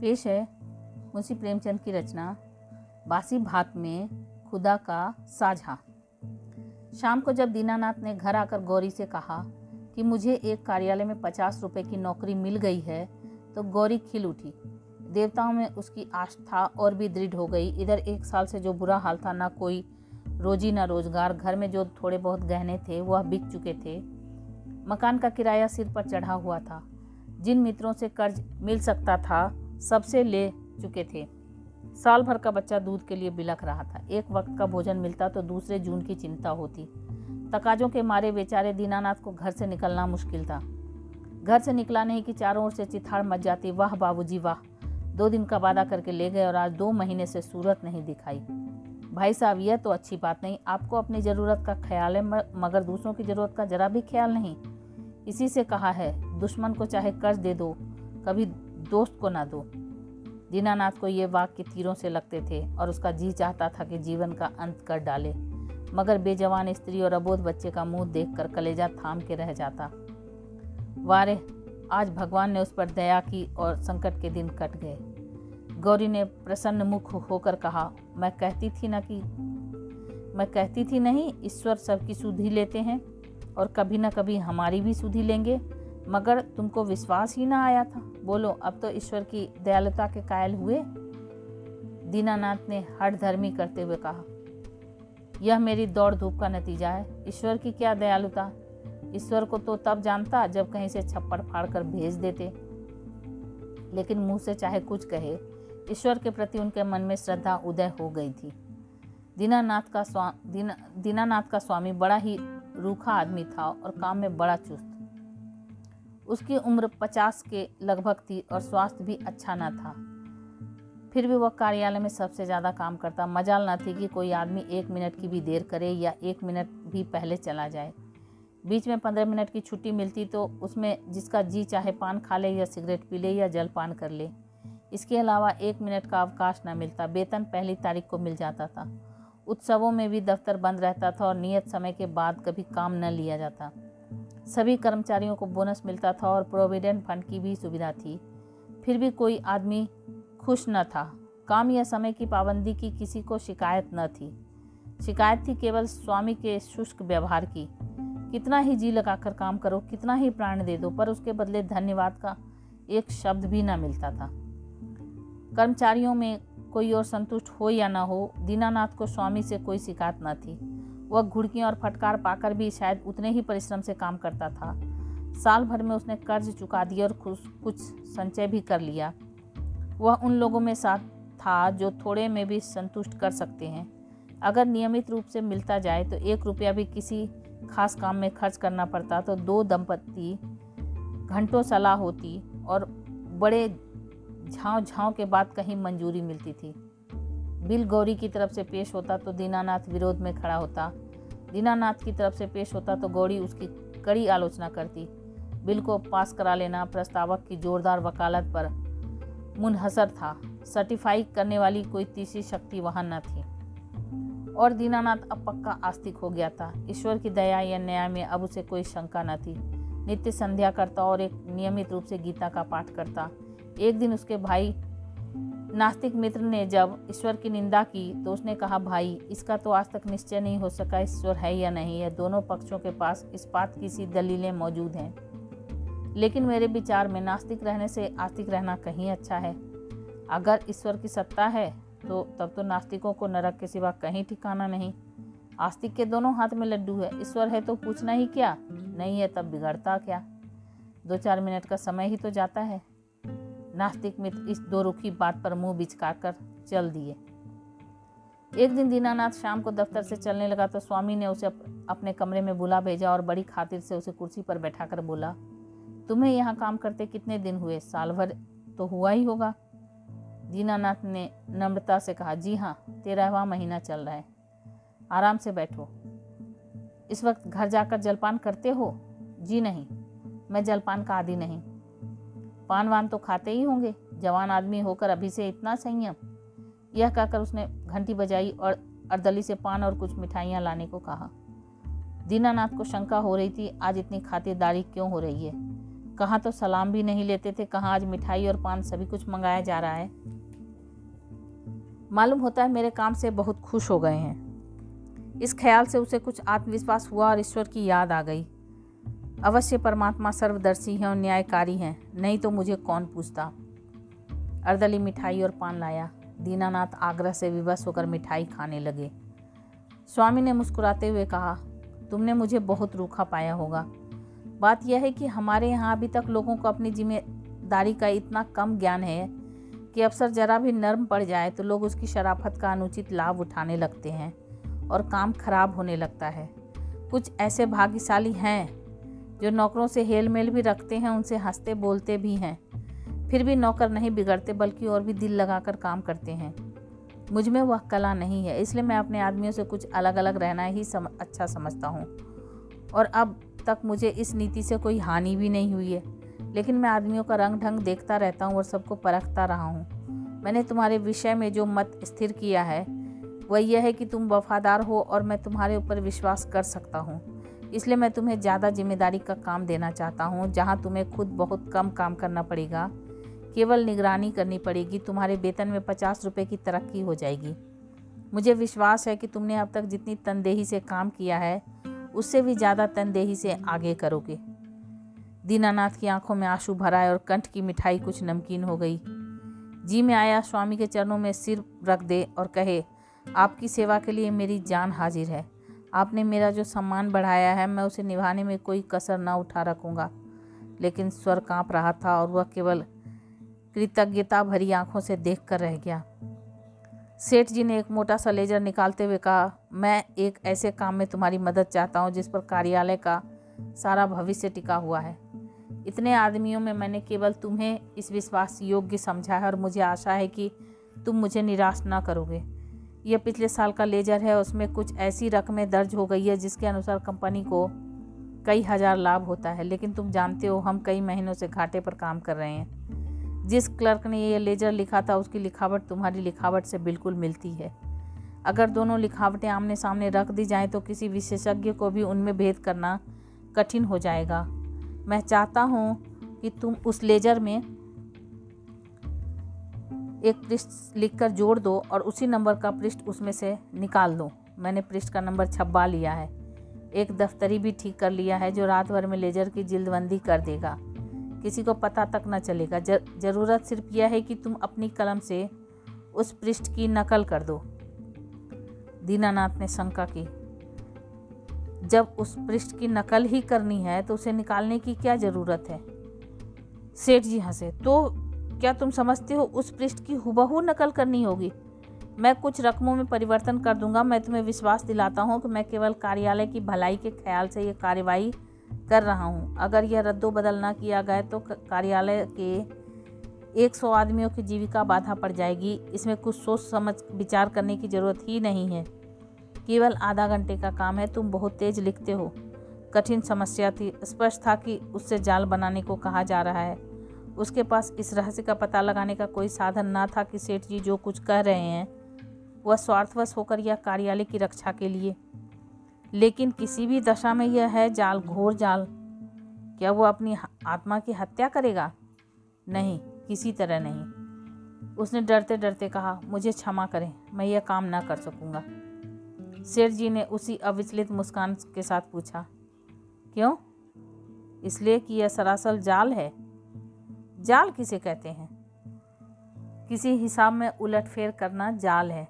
पेश है मुंशी प्रेमचंद की रचना बासी भात में खुदा का साझा। शाम को जब दीनानाथ ने घर आकर गौरी से कहा कि मुझे एक कार्यालय में 50 रुपये की नौकरी मिल गई है, तो गौरी खिल उठी। देवताओं में उसकी आस्था और भी दृढ़ हो गई। इधर 1 साल से जो बुरा हाल था, ना कोई रोजी ना रोजगार, घर में जो थोड़े बहुत गहने थे वह बिक चुके थे, मकान का किराया सिर पर चढ़ा हुआ था, जिन मित्रों से कर्ज मिल सकता था सबसे ले चुके थे, साल भर का बच्चा दूध के लिए बिलख रहा था। एक वक्त का भोजन मिलता तो दूसरे जून की चिंता होती। तकाजों के मारे बेचारे दीनानाथ को घर से निकलना मुश्किल था। घर से निकला नहीं कि चारों ओर से चिथाड़ मच जाती। वाह बाबूजी वाह, 2 दिन का वादा करके ले गए और आज 2 महीने से सूरत नहीं दिखाई। भाई साहब, यह तो अच्छी बात नहीं, आपको अपनी ज़रूरत का ख्याल है मगर दूसरों की ज़रूरत का जरा भी ख्याल नहीं। इसी से कहा है, दुश्मन को चाहे कर्ज दे दो, कभी दोस्त को ना दो। दीनानाथ को ये वाक्य तीरों से लगते थे और उसका जी चाहता था कि जीवन का अंत कर डाले, मगर बेजवान स्त्री और अबोध बच्चे का मुंह देखकर कलेजा थाम के रह जाता। वारे, आज भगवान ने उस पर दया की और संकट के दिन कट गए। गौरी ने प्रसन्न मुख होकर कहा, मैं कहती थी नहीं ईश्वर सबकी सुधि लेते हैं और कभी ना कभी हमारी भी सुधि लेंगे, मगर तुमको विश्वास ही ना आया था। बोलो, अब तो ईश्वर की दयालुता के कायल हुए। दीनानाथ ने हठधर्मी करते हुए कहा, यह मेरी दौड़ धूप का नतीजा है। ईश्वर की क्या दयालुता, ईश्वर को तो तब जानता जब कहीं से छप्पड़ फाड़ कर भेज देते। लेकिन मुंह से चाहे कुछ कहे, ईश्वर के प्रति उनके मन में श्रद्धा उदय हो गई थी। दीनानाथ का स्वामी बड़ा ही रूखा आदमी था और काम में बड़ा चुस्त। उसकी उम्र 50 के लगभग थी और स्वास्थ्य भी अच्छा ना था, फिर भी वह कार्यालय में सबसे ज़्यादा काम करता। मजाल ना थी कि कोई आदमी 1 मिनट की भी देर करे या 1 मिनट भी पहले चला जाए। बीच में 15 मिनट की छुट्टी मिलती तो उसमें जिसका जी चाहे पान खा ले या सिगरेट पी ले या जलपान कर ले। इसके अलावा 1 मिनट का अवकाश न मिलता। वेतन पहली तारीख को मिल जाता था। उत्सवों में भी दफ्तर बंद रहता था और नियत समय के बाद कभी काम न लिया जाता। सभी कर्मचारियों को बोनस मिलता था और प्रोविडेंट फंड की भी सुविधा थी, फिर भी कोई आदमी खुश न था। काम या समय की पाबंदी की किसी को शिकायत न थी। शिकायत थी केवल स्वामी के शुष्क व्यवहार की। कितना ही जी लगाकर काम करो, कितना ही प्राण दे दो, पर उसके बदले धन्यवाद का एक शब्द भी ना मिलता था। कर्मचारियों में कोई और संतुष्ट हो या ना हो, दीनानाथ को स्वामी से कोई शिकायत न थी। वह घुड़कियाँ और फटकार पाकर भी शायद उतने ही परिश्रम से काम करता था। साल भर में उसने कर्ज चुका दिया और कुछ संचय भी कर लिया। वह उन लोगों में साथ था जो थोड़े में भी संतुष्ट कर सकते हैं। अगर नियमित रूप से मिलता जाए तो 1 रुपया भी किसी खास काम में खर्च करना पड़ता तो 2 दंपत्ति घंटों सलाह होती और बड़े झाँव के बाद कहीं मंजूरी मिलती थी। बिल गौरी की तरफ से पेश होता तो दीनानाथ विरोध में खड़ा होता। दीनानाथ की तरफ से पेश होता तो गौरी उसकी कड़ी आलोचना करती। बिल को पास करा लेना प्रस्तावक की जोरदार वकालत पर मुनहसर था। सर्टिफाई करने वाली कोई तीसरी शक्ति वहाँ न थी और दीनानाथ अब पक्का आस्तिक हो गया था। ईश्वर की दया या न्याय में अब उसे कोई शंका न थी। नित्य संध्या करता और एक नियमित रूप से गीता का पाठ करता। एक दिन उसके भाई नास्तिक मित्र ने जब ईश्वर की निंदा की तो उसने कहा, भाई, इसका तो आज तक निश्चय नहीं हो सका ईश्वर है या नहीं है। दोनों पक्षों के पास इस बात की सी दलीलें मौजूद हैं, लेकिन मेरे विचार में नास्तिक रहने से आस्तिक रहना कहीं अच्छा है। अगर ईश्वर की सत्ता है तो तब तो नास्तिकों को नरक के सिवा कहीं ठिकाना नहीं। आस्तिक के दोनों हाथ में लड्डू है। ईश्वर है तो पूछना ही क्या, नहीं है तब बिगड़ता क्या। 2-4 मिनट का समय ही तो जाता है। नास्तिक मित्र इस दो रुखी बात पर मुंह बिचकार कर चल दिए। एक दिन दीनानाथ शाम को दफ्तर से चलने लगा तो स्वामी ने उसे अपने कमरे में बुला भेजा और बड़ी खातिर से उसे कुर्सी पर बैठाकर बोला, तुम्हें यहाँ काम करते कितने दिन हुए? साल भर तो हुआ ही होगा। दीनानाथ ने नम्रता से कहा, जी हाँ, 13वां महीना चल रहा है। आराम से बैठो। इस वक्त घर जाकर जलपान करते हो? जी नहीं, मैं जलपान का आदी नहीं। पान वान तो खाते ही होंगे, जवान आदमी होकर अभी से इतना संयम। यह कहकर उसने घंटी बजाई और अर्दली से पान और कुछ मिठाइयाँ लाने को कहा। दीनानाथ को शंका हो रही थी, आज इतनी खातिरदारी क्यों हो रही है। कहाँ तो सलाम भी नहीं लेते थे, कहाँ आज मिठाई और पान सभी कुछ मंगाया जा रहा है। मालूम होता है मेरे काम से बहुत खुश हो गए हैं। इस ख्याल से उसे कुछ आत्मविश्वास हुआ और ईश्वर की याद आ गई। अवश्य परमात्मा सर्वदर्शी हैं और न्यायकारी हैं, नहीं तो मुझे कौन पूछता। अर्दली मिठाई और पान लाया। दीनानाथ आग्रह से विवश होकर मिठाई खाने लगे। स्वामी ने मुस्कुराते हुए कहा, तुमने मुझे बहुत रूखा पाया होगा। बात यह है कि हमारे यहाँ अभी तक लोगों को अपनी जिम्मेदारी का इतना कम ज्ञान है कि अफसर जरा भी नर्म पड़ जाए तो लोग उसकी शराफत का अनुचित लाभ उठाने लगते हैं और काम खराब होने लगता है। कुछ ऐसे भाग्यशाली हैं जो नौकरों से हेल मेल भी रखते हैं, उनसे हंसते बोलते भी हैं, फिर भी नौकर नहीं बिगड़ते बल्कि और भी दिल लगाकर काम करते हैं। मुझ में वह कला नहीं है, इसलिए मैं अपने आदमियों से कुछ अलग अलग रहना ही अच्छा समझता हूँ और अब तक मुझे इस नीति से कोई हानि भी नहीं हुई है। लेकिन मैं आदमियों का रंग ढंग देखता रहता हूँ और सबको परखता रहा हूँ। मैंने तुम्हारे विषय में जो मत स्थिर किया है वह यह है कि तुम वफादार हो और मैं तुम्हारे ऊपर विश्वास कर सकता हूँ। इसलिए मैं तुम्हें ज़्यादा जिम्मेदारी का काम देना चाहता हूँ, जहाँ तुम्हें खुद बहुत कम काम करना पड़ेगा, केवल निगरानी करनी पड़ेगी। तुम्हारे वेतन में 50 रुपये की तरक्की हो जाएगी। मुझे विश्वास है कि तुमने अब तक जितनी तनदेही से काम किया है उससे भी ज़्यादा तनदेही से आगे करोगे। दीनानाथ की आंखों में आंसू भराए और कंठ की मिठाई कुछ नमकीन हो गई। जी में आया स्वामी के चरणों में सिर रख दे और कहे, आपकी सेवा के लिए मेरी जान हाजिर है। आपने मेरा जो सम्मान बढ़ाया है मैं उसे निभाने में कोई कसर ना उठा रखूँगा। लेकिन स्वर काँप रहा था और वह केवल कृतज्ञता भरी आंखों से देख कर रह गया। सेठ जी ने एक मोटा सा लेजर निकालते हुए कहा, मैं एक ऐसे काम में तुम्हारी मदद चाहता हूँ जिस पर कार्यालय का सारा भविष्य टिका हुआ है। इतने आदमियों में मैंने केवल तुम्हें इस विश्वास योग्य समझा है और मुझे आशा है कि तुम मुझे निराश ना करोगे। यह पिछले साल का लेजर है, उसमें कुछ ऐसी रकमें दर्ज हो गई है जिसके अनुसार कंपनी को कई हज़ार लाभ होता है, लेकिन तुम जानते हो हम कई महीनों से घाटे पर काम कर रहे हैं। जिस क्लर्क ने यह लेजर लिखा था उसकी लिखावट तुम्हारी लिखावट से बिल्कुल मिलती है। अगर दोनों लिखावटें आमने सामने रख दी जाएं तो किसी विशेषज्ञ को भी उनमें भेद करना कठिन हो जाएगा। मैं चाहता हूं कि तुम उस लेजर में एक पृष्ठ लिखकर जोड़ दो और उसी नंबर का पृष्ठ उसमें से निकाल दो। मैंने पृष्ठ का नंबर 26 लिया है। एक दफ्तरी भी ठीक कर लिया है जो रात भर में लेजर की जिल्दबंदी कर देगा, किसी को पता तक न चलेगा। ज़रूरत सिर्फ यह है कि तुम अपनी कलम से उस पृष्ठ की नकल कर दो। दीनानाथ ने शंका की, जब उस पृष्ठ की नकल ही करनी है तो उसे निकालने की क्या ज़रूरत है? सेठ जी हंसे, तो क्या तुम समझते हो उस पृष्ठ की हुबहू नकल करनी होगी? मैं कुछ रकमों में परिवर्तन कर दूंगा। मैं तुम्हें विश्वास दिलाता हूँ कि मैं केवल कार्यालय की भलाई के ख्याल से ये कार्रवाई कर रहा हूँ। अगर यह रद्दोबदल ना किया गया तो कार्यालय के 100 आदमियों की जीविका बाधा पड़ जाएगी। इसमें कुछ सोच समझ विचार करने की ज़रूरत ही नहीं है। केवल आधा घंटे का काम है। तुम बहुत तेज लिखते हो। कठिन समस्या थी, स्पष्ट था कि उससे जाल बनाने को कहा जा रहा है। उसके पास इस रहस्य का पता लगाने का कोई साधन ना था कि सेठ जी जो कुछ कह रहे हैं वह स्वार्थवश होकर या कार्यालय की रक्षा के लिए, लेकिन किसी भी दशा में यह है जाल, घोर जाल। क्या वो अपनी आत्मा की हत्या करेगा? नहीं, किसी तरह नहीं। उसने डरते डरते कहा, मुझे क्षमा करें, मैं यह काम ना कर सकूँगा। सेठ जी ने उसी अविचलित मुस्कान के साथ पूछा, क्यों? इसलिए कि यह सरासर जाल है। जाल किसे कहते हैं? किसी हिसाब में उलटफेर करना जाल है,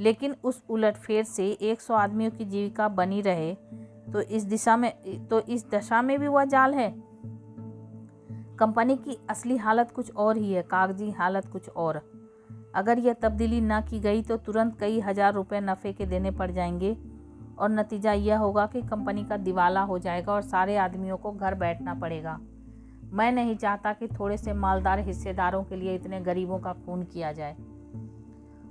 लेकिन उस उलटफेर से 100 आदमियों की जीविका बनी रहे तो इस दशा में भी वह जाल है। कंपनी की असली हालत कुछ और ही है, कागजी हालत कुछ और। अगर यह तब्दीली ना की गई तो तुरंत कई हज़ार रुपए नफ़े के देने पड़ जाएंगे और नतीजा यह होगा कि कंपनी का दिवाला हो जाएगा और सारे आदमियों को घर बैठना पड़ेगा। मैं नहीं चाहता कि थोड़े से मालदार हिस्सेदारों के लिए इतने गरीबों का खून किया जाए।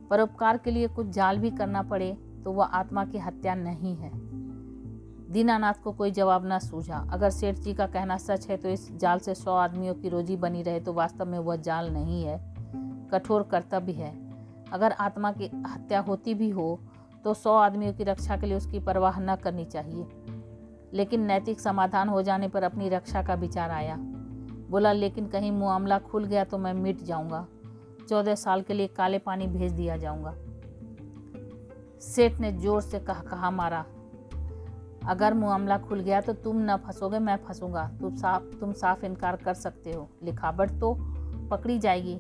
परोपकार के लिए कुछ जाल भी करना पड़े तो वह आत्मा की हत्या नहीं है। दीनानाथ को कोई जवाब ना सूझा। अगर सेठ जी का कहना सच है तो इस जाल से 100 आदमियों की रोजी बनी रहे तो वास्तव में वह जाल नहीं है, कठोर कर्तव्य है। अगर आत्मा की हत्या होती भी हो तो 100 आदमियों की रक्षा के लिए उसकी परवाह न करनी चाहिए। लेकिन नैतिक समाधान हो जाने पर अपनी रक्षा का विचार आया। बोला लेकिन कहीं मामला खुल गया तो मैं मिट जाऊंगा, 14 साल के लिए काले पानी भेज दिया जाऊंगा। सेठ ने जोर से कहा मारा, अगर मामला खुल गया तो तुम ना फंसोगे, मैं फंसूंगा। तुम साफ इनकार कर सकते हो, लिखावट तो पकड़ी जाएगी।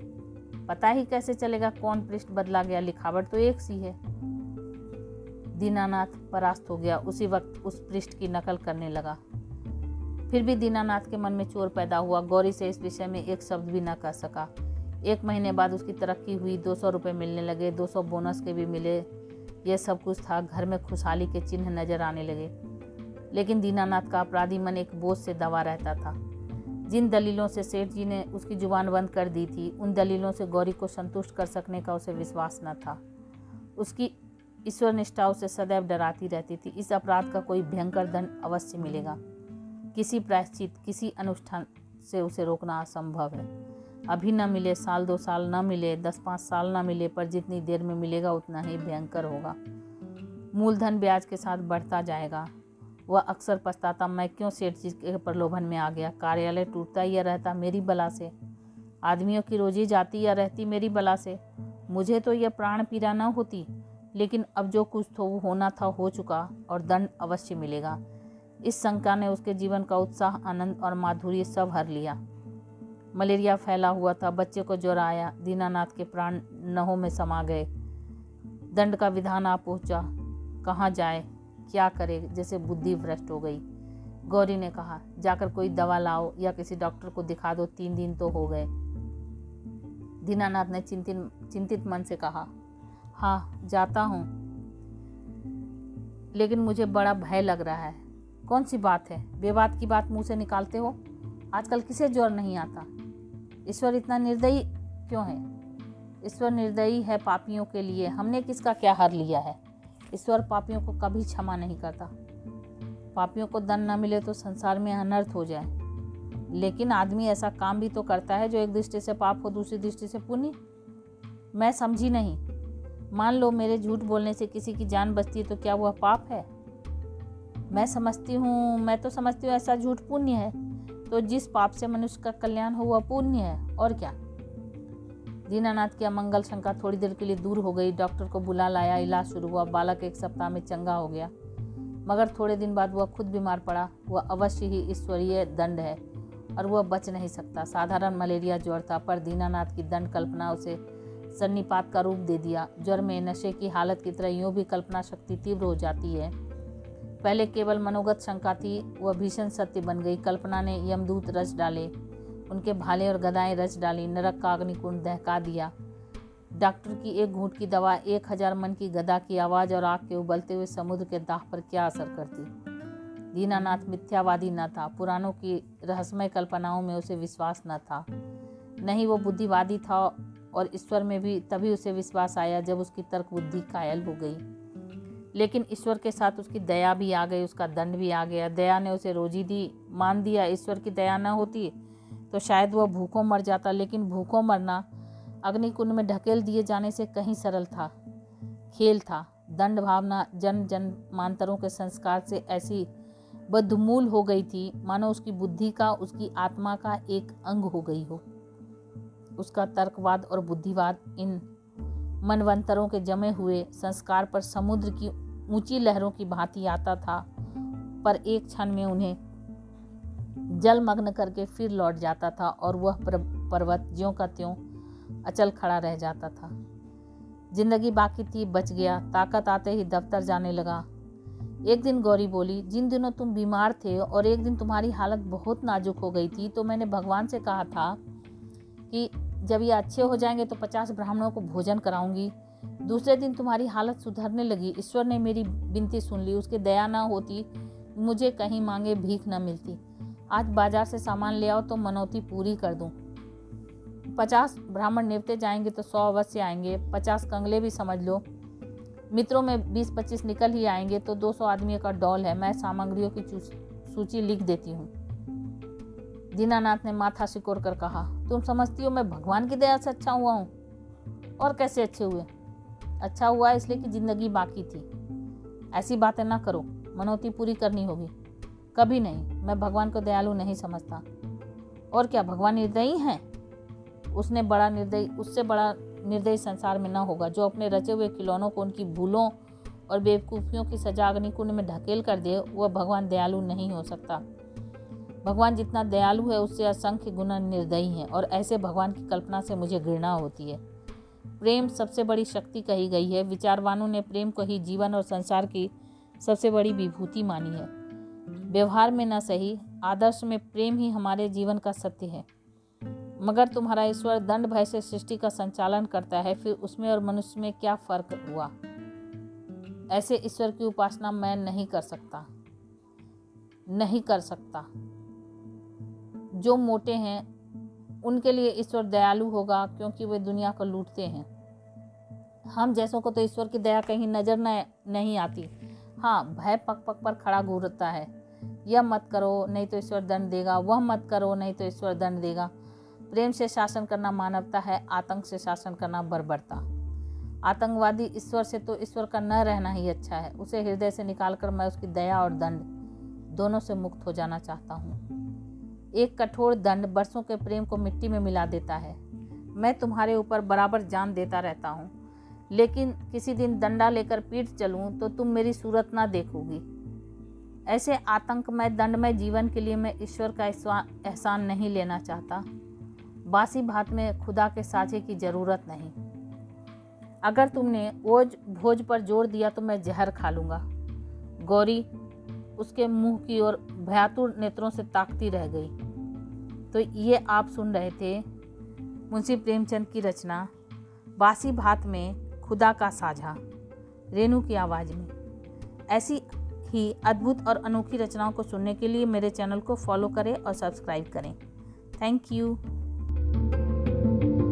पता ही कैसे चलेगा कौन पृष्ठ बदला गया, लिखावट तो एक सी है। दीनानाथ परास्त हो गया, उसी वक्त उस पृष्ठ की नकल करने लगा। फिर भी दीनानाथ के मन में चोर पैदा हुआ, गौरी से इस विषय में एक शब्द भी न कह सका। 1 महीने बाद उसकी तरक्की हुई, 200 रुपये मिलने लगे, 200 बोनस के भी मिले। यह सब कुछ था, घर में खुशहाली के चिन्ह नजर आने लगे। लेकिन दीनानाथ का अपराधी मन एक बोझ से दबा रहता था। जिन दलीलों से सेठ जी ने उसकी जुबान बंद कर दी थी, उन दलीलों से गौरी को संतुष्ट कर सकने का उसे विश्वास न था। उसकी ईश्वर निष्ठा उसे सदैव डराती रहती थी। इस अपराध का कोई भयंकर दंड अवश्य मिलेगा, किसी प्रायश्चित, किसी अनुष्ठान से उसे रोकना असंभव है। अभी न मिले, साल 2 साल न मिले, 10-5 साल न मिले, पर जितनी देर में मिलेगा उतना ही भयंकर होगा। मूलधन ब्याज के साथ बढ़ता जाएगा। वह अक्सर पछताता, मैं क्यों सेठ जी के प्रलोभन में आ गया। कार्यालय टूटता या रहता मेरी बला से, आदमियों की रोजी जाती या रहती मेरी बला से। मुझे तो यह प्राण पीड़ा न होती, लेकिन अब जो कुछ तो होना था हो चुका और दंड अवश्य मिलेगा। इस शंका ने उसके जीवन का उत्साह, आनंद और माधुर्य सब हर लिया। मलेरिया फैला हुआ था, बच्चे को ज्वर आया, दीनानाथ के प्राण नहों में समा गए। दंड का विधान आ पहुंचा, कहाँ जाए, क्या करे, जैसे बुद्धि भ्रष्ट हो गई। गौरी ने कहा, जाकर कोई दवा लाओ या किसी डॉक्टर को दिखा दो, 3 दिन तो हो गए। दीनानाथ ने चिंतित मन से कहा, हाँ जाता हूँ, लेकिन मुझे बड़ा भय लग रहा है। कौन सी बात है, बेबात की बात मुंह से निकालते हो, आजकल किसे जोर नहीं आता। ईश्वर इतना निर्दयी क्यों है। ईश्वर निर्दयी है पापियों के लिए, हमने किसका क्या हर लिया है। ईश्वर पापियों को कभी क्षमा नहीं करता। पापियों को दंड न मिले तो संसार में अनर्थ हो जाए, लेकिन आदमी ऐसा काम भी तो करता है जो एक दृष्टि से पाप हो, दूसरी दृष्टि से पुण्य। मैं समझी नहीं, मान लो मेरे झूठ बोलने से किसी की जान बचती है तो क्या वह पाप है। मैं तो समझती हूँ ऐसा झूठ पुण्य है, तो जिस पाप से मनुष्य का कल्याण हो वह पुण्य है, और क्या। दीनानाथ की अमंगल शंका थोड़ी देर के लिए दूर हो गई। डॉक्टर को बुला लाया, इलाज शुरू हुआ। बालक 1 सप्ताह में चंगा हो गया, मगर थोड़े दिन बाद वह खुद बीमार पड़ा। वह अवश्य ही ईश्वरीय दंड है और वह बच नहीं सकता। साधारण मलेरिया ज्वर था, पर दीनानाथ की दंड कल्पना उसे सन्निपात का रूप दे दिया। ज्वर में नशे की हालत की तरह यूँ भी कल्पना शक्ति तीव्र हो जाती है। पहले केवल मनोगत शंका थी, वह भीषण सत्य बन गई। कल्पना ने यमदूत रच डाले, उनके भाले और गदाएं रच डाली, नरक का अग्निकुंड दहका दिया। डॉक्टर की एक घूंट की दवा, 1000 मन की गदा की आवाज़ और आग के उबलते हुए समुद्र के दाह पर क्या असर करती। दीनानाथ मिथ्यावादी न था, पुराणों की रहस्यमय कल्पनाओं में उसे विश्वास न था। नहीं वो बुद्धिवादी था, और ईश्वर में भी तभी उसे विश्वास आया जब उसकी तर्क बुद्धि कायल हो गई। लेकिन ईश्वर के साथ उसकी दया भी आ गई, उसका दंड भी आ गया। दया ने उसे रोजी दी, मान दिया। ईश्वर की दया न होती तो शायद वह भूखों मर जाता, लेकिन भूखों मरना अग्निकुंड में ढकेल दिए जाने से कहीं सरल था, खेल था। दंड भावना जन जन मांतरों के संस्कार से ऐसी बदमूल हो गई थी मानो उसकी बुद्धि का, उसकी आत्मा का एक अंग हो गई हो। उसका तर्कवाद और बुद्धिवाद इन मनवंतरों के जमे हुए संस्कार पर समुद्र की ऊंची लहरों की भांति आता था, पर एक क्षण में उन्हें जलमग्न करके फिर लौट जाता था, और वह पर्वत ज्यों का त्यों अचल खड़ा रह जाता था। जिंदगी बाकी थी, बच गया। ताकत आते ही दफ्तर जाने लगा। एक दिन गौरी बोली, जिन दिनों तुम बीमार थे और एक दिन तुम्हारी हालत बहुत नाजुक हो गई थी, तो मैंने भगवान से कहा था कि जब ये अच्छे हो जाएंगे तो 50 ब्राह्मणों को भोजन कराऊंगी। दूसरे दिन तुम्हारी हालत सुधरने लगी। ईश्वर ने मेरी विनती सुन ली, उसकी दया ना होती मुझे कहीं मांगे भीख न मिलती। आज बाजार से सामान ले आओ तो मनौती पूरी कर दूं। 50 ब्राह्मण निपटे जाएंगे तो 100 अवश्य आएंगे। 50 कंगले भी समझ लो, मित्रों में 20-25 निकल ही आएंगे, तो 200 आदमी का डॉल है। मैं सामग्रियों की सूची लिख देती हूँ। दीनानाथ ने माथा सिकोड़ कर कहा, तुम समझती हो मैं भगवान की दया से अच्छा हुआ हूँ? और कैसे अच्छे हुए? अच्छा हुआ इसलिए कि जिंदगी बाकी थी। ऐसी बातें ना करो, मनौती पूरी करनी होगी। कभी नहीं, मैं भगवान को दयालु नहीं समझता। और क्या भगवान निर्दयी हैं? उससे बड़ा निर्दयी संसार में न होगा जो अपने रचे हुए खिलौनों को उनकी भूलों और बेवकूफ़ियों की सजा अग्निकुंड में ढकेल कर दे। वह भगवान दयालु नहीं हो सकता। भगवान जितना दयालु है उससे असंख्य गुना निर्दयी हैं और ऐसे भगवान की कल्पना से मुझे घृणा होती है। प्रेम सबसे बड़ी शक्ति कही गई है। विचारवानों ने प्रेम को ही जीवन और संसार की सबसे बड़ी विभूति मानी है। व्यवहार में न सही, आदर्श में प्रेम ही हमारे जीवन का सत्य है। मगर तुम्हारा ईश्वर दंड भय से सृष्टि का संचालन करता है, फिर उसमें और मनुष्य में क्या फर्क हुआ? ऐसे ईश्वर की उपासना मैं नहीं कर सकता। जो मोटे हैं उनके लिए ईश्वर दयालु होगा क्योंकि वे दुनिया को लूटते हैं। हम जैसों को तो ईश्वर की दया कहीं नजर नहीं आती। हाँ, भय पग पग पर खड़ा घूरता है। यह मत करो नहीं तो ईश्वर दंड देगा, वह मत करो नहीं तो ईश्वर दंड देगा। प्रेम से शासन करना मानवता है, आतंक से शासन करना बर्बरता। आतंकवादी ईश्वर से तो ईश्वर का न रहना ही अच्छा है। उसे हृदय से निकालकर मैं उसकी दया और दंड दोनों से मुक्त हो जाना चाहता हूँ। एक कठोर दंड बरसों के प्रेम को मिट्टी में मिला देता है। मैं तुम्हारे ऊपर बराबर जान देता रहता हूँ, लेकिन किसी दिन डंडा लेकर पीट चलूँ तो तुम मेरी सूरत ना देखोगी। ऐसे आतंकमय दंडमय जीवन के लिए मैं ईश्वर का एहसान नहीं लेना चाहता। बासी भात में खुदा के साझे की जरूरत नहीं। अगर तुमने ओज भोज पर जोर दिया तो मैं जहर खा लूँगा। गौरी उसके मुंह की ओर भयातुर नेत्रों से ताकती रह गई। तो ये आप सुन रहे थे मुंशी प्रेमचंद की रचना बासी भात में खुदा का साझा, रेणू की आवाज़ में। ऐसी ही अद्भुत और अनोखी रचनाओं को सुनने के लिए मेरे चैनल को फॉलो करें और सब्सक्राइब करें। Thank you.